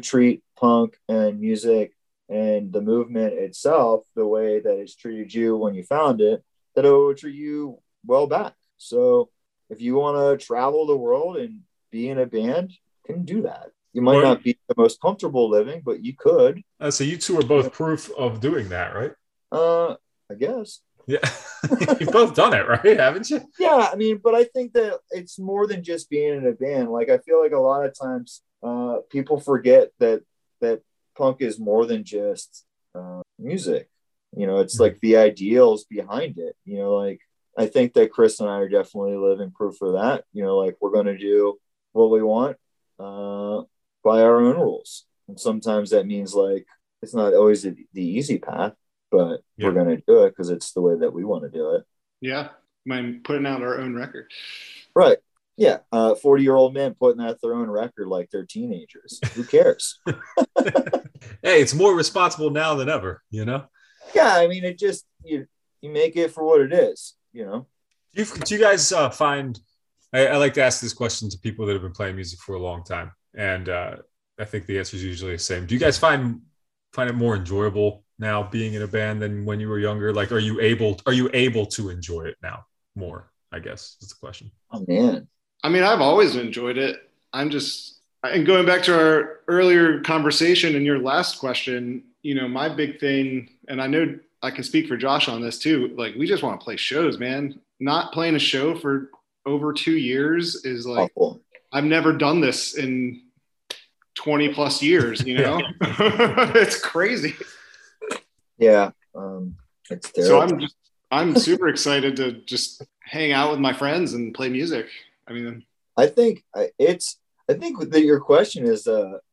treat punk and music and the movement itself the way that it's treated you when you found it, that it will treat you well back. So if you want to travel the world and be in a band, can do that. You might not be the most comfortable living, but you could. So you two are both proof of doing that, right? I guess. Yeah. You've both done it, right? Haven't you? Yeah, but I think that it's more than just being in a band. I feel a lot of times people forget that punk is more than just music. It's the ideals behind it. I think that Chris and I are definitely living proof of that. We're going to do what we want by our own rules, and sometimes that means it's not always the easy path, but we're going to do it because it's the way that we want to do it. Yeah, I'm putting out our own record, right? Yeah, 40-year-old men putting out their own record like they're teenagers. Who cares? Hey, it's more responsible now than ever. Yeah, it just you make it for what it is. Do you guys find, I like to ask this question to people that have been playing music for a long time, and I think the answer is usually the same. Do you guys find it more enjoyable now being in a band than when you were younger? Like, are you able to enjoy it now more, I guess is the question. Oh man, I mean, I've always enjoyed it. And going back to our earlier conversation and your last question, you know, my big thing, and I know I can speak for Josh on this too, like, we just want to play shows, man. Not playing a show for over 2 years is like, awful. I've never done this in 20 plus years, you know. It's crazy. Yeah. It's terrible. So I'm super excited to just hang out with my friends and play music. I mean, I think that your question is, you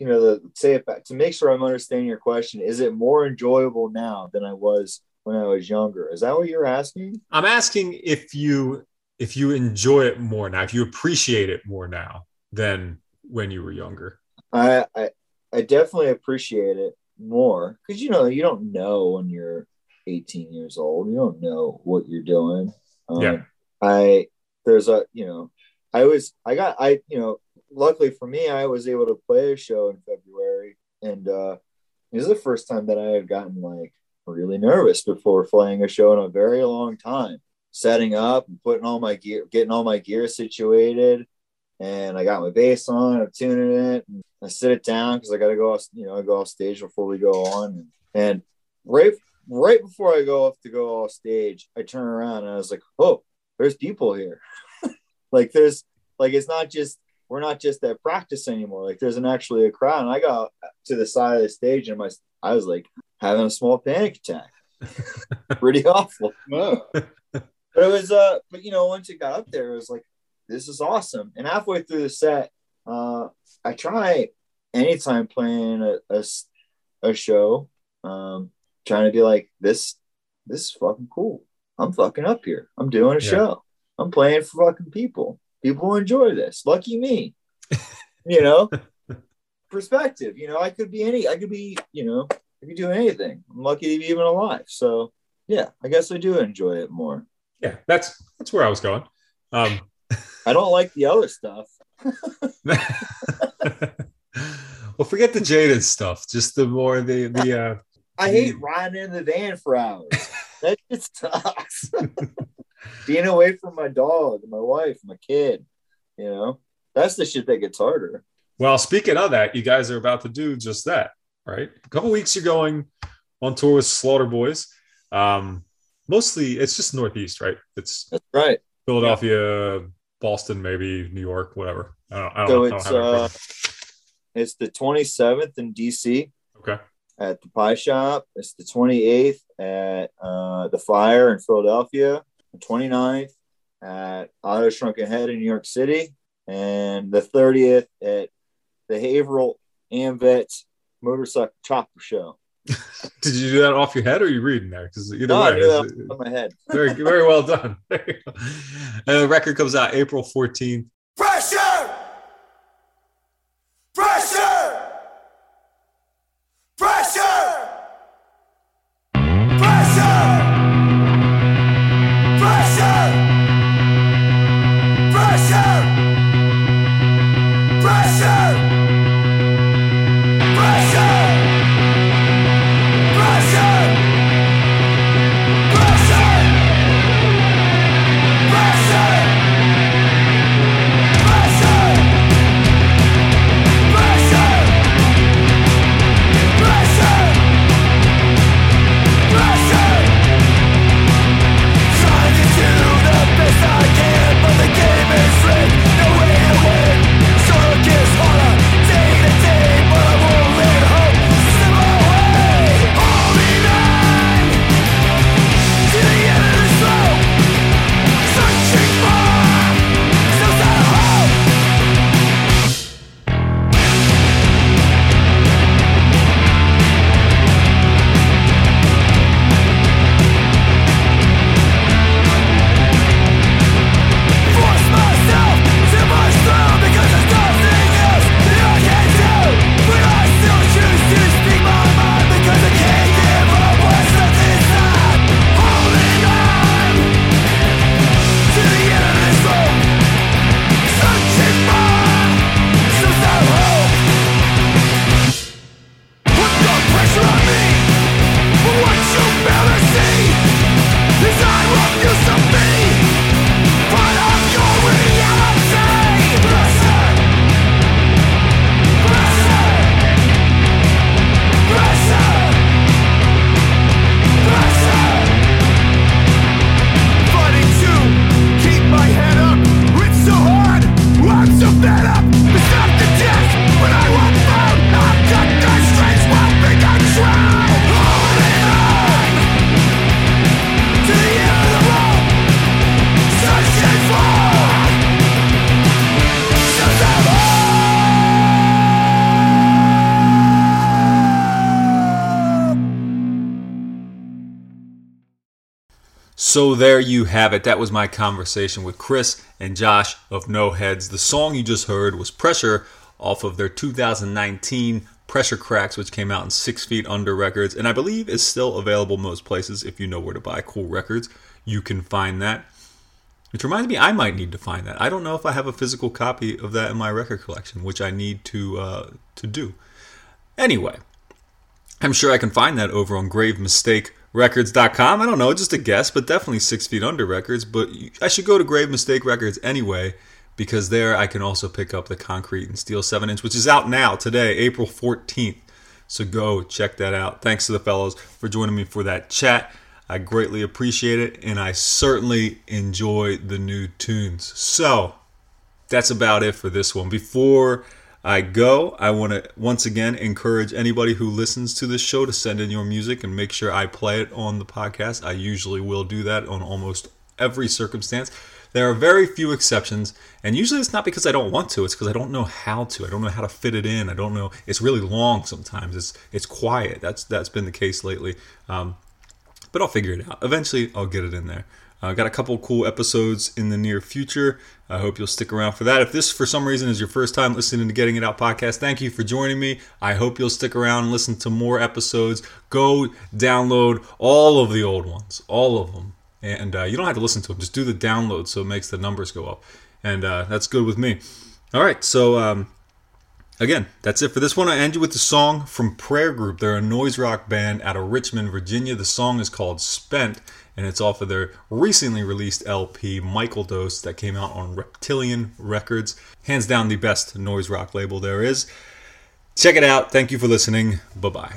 know, to make sure I'm understanding your question, is it more enjoyable now than I was when I was younger? Is that what you're asking? I'm asking if you enjoy it more now, if you appreciate it more now than when you were younger. I definitely appreciate it more because, you know, you don't know when you're 18 years old, you don't know what you're doing. Yeah. Luckily for me, I was able to play a show in February, and it was the first time that I had gotten like really nervous before playing a show in a very long time, setting up and putting all my gear, getting all my gear situated. And I got my bass on, I'm tuning it, and I sit it down because I got to go off stage before we go on. And right before I go off to go off stage, I turn around and I was like, oh, there's people here. Like it's not just, we're not just at practice anymore. Like there's actually a crowd. And I got to the side of the stage and I was like having a small panic attack. Pretty awful. Whoa. But it was, you know, once it got up there, it was like, this is awesome. And halfway through the set, I try anytime playing a show, trying to be like, this is fucking cool. I'm fucking up here. I'm doing a show. I'm playing for fucking people. People enjoy this. Lucky me. You know, perspective, you know, I could do anything. I'm lucky to be even alive. So yeah, I guess I do enjoy it more. Yeah. That's where I was going. I don't like the other stuff. Well, forget the jaded stuff. Just the more I hate riding in the van for hours. That just sucks. Being away from my dog, my wife, my kid, you know, that's the shit that gets harder. Well, speaking of that, you guys are about to do just that, right? A couple weeks you're going on tour with Slaughter Boys. Mostly it's just Northeast, right? That's right. Philadelphia, yeah. Boston, maybe New York, whatever. I don't know. It's the 27th in DC. Okay. At the Pie Shop. It's the 28th at the Fire in Philadelphia. The 29th at Auto Shrunken Head in New York City. And the 30th at the Haverhill Amvets Motorcycle Chopper Show. Did you do that off your head or are you reading there? Because either way, I do that off my head. Very, very well done. And the record comes out April 14th. Pressure! Pressure! Pressure! Pressure! Pressure! Pressure! Pressure! Pressure! So there you have it. That was my conversation with Chris and Josh of No Heads. The song you just heard was Pressure off of their 2019 Pressure Cracks, which came out in 6 Feet Under Records, and I believe is still available most places. If you know where to buy cool records, you can find that. Which reminds me, I might need to find that. I don't know if I have a physical copy of that in my record collection, which I need to do. Anyway, I'm sure I can find that over on GraveMistakeRecords.com. I don't know, just a guess, but definitely 6 Feet Under Records. But I should go to Grave Mistake Records anyway, because there I can also pick up the Concrete and Steel 7-inch, which is out now, today, April 14th. So go check that out. Thanks to the fellows for joining me for that chat. I greatly appreciate it, and I certainly enjoy the new tunes. So that's about it for this one. Before I go, I want to once again encourage anybody who listens to this show to send in your music and make sure I play it on the podcast. I usually will do that on almost every circumstance. There are very few exceptions, and usually it's not because I don't want to. It's because I don't know how to. I don't know how to fit it in. I don't know. It's really long sometimes. It's quiet. That's been the case lately. But I'll figure it out. Eventually, I'll get it in there. I've got a couple cool episodes in the near future. I hope you'll stick around for that. If this, for some reason, is your first time listening to Getting It Out podcast, thank you for joining me. I hope you'll stick around and listen to more episodes. Go download all of the old ones, all of them. And you don't have to listen to them. Just do the download so it makes the numbers go up. And that's good with me. All right, so again, that's it for this one. I end you with the song from Prayer Group. They're a noise rock band out of Richmond, Virginia. The song is called Spent, and it's off of their recently released LP, Michael Dose, that came out on Reptilian Records. Hands down the best noise rock label there is. Check it out. Thank you for listening. Bye-bye.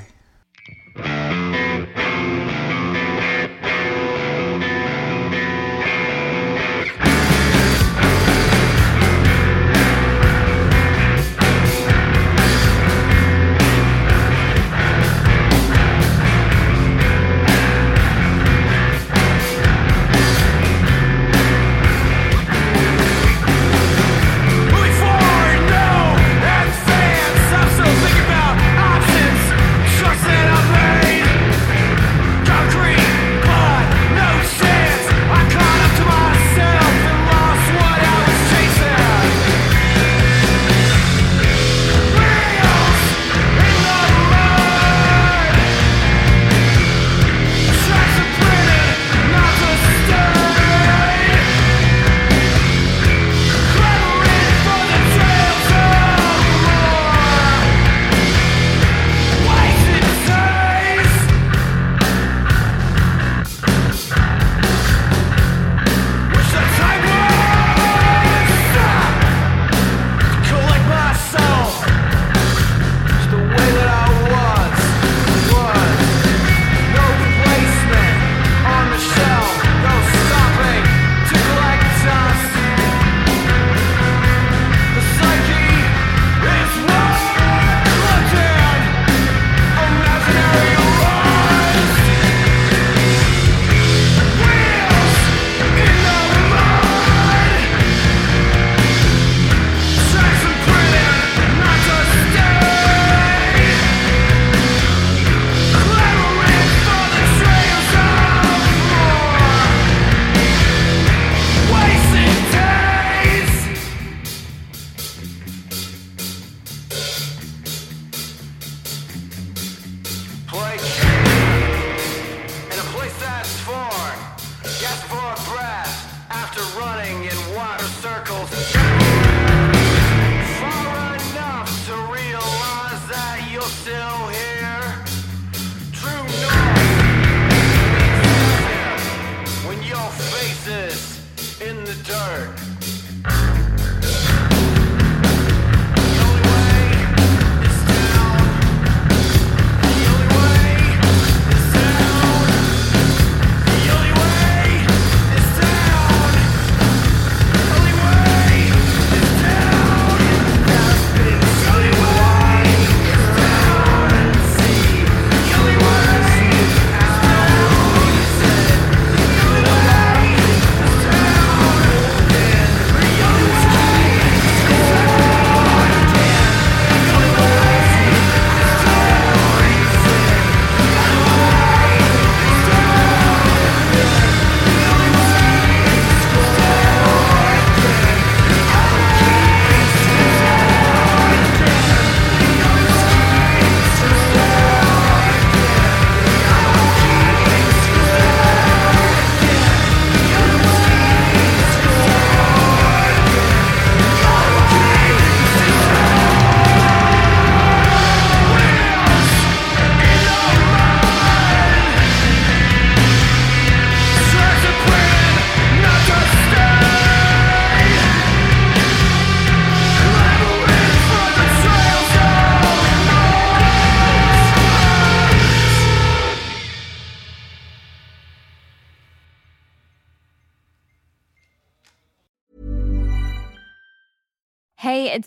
Hey, it's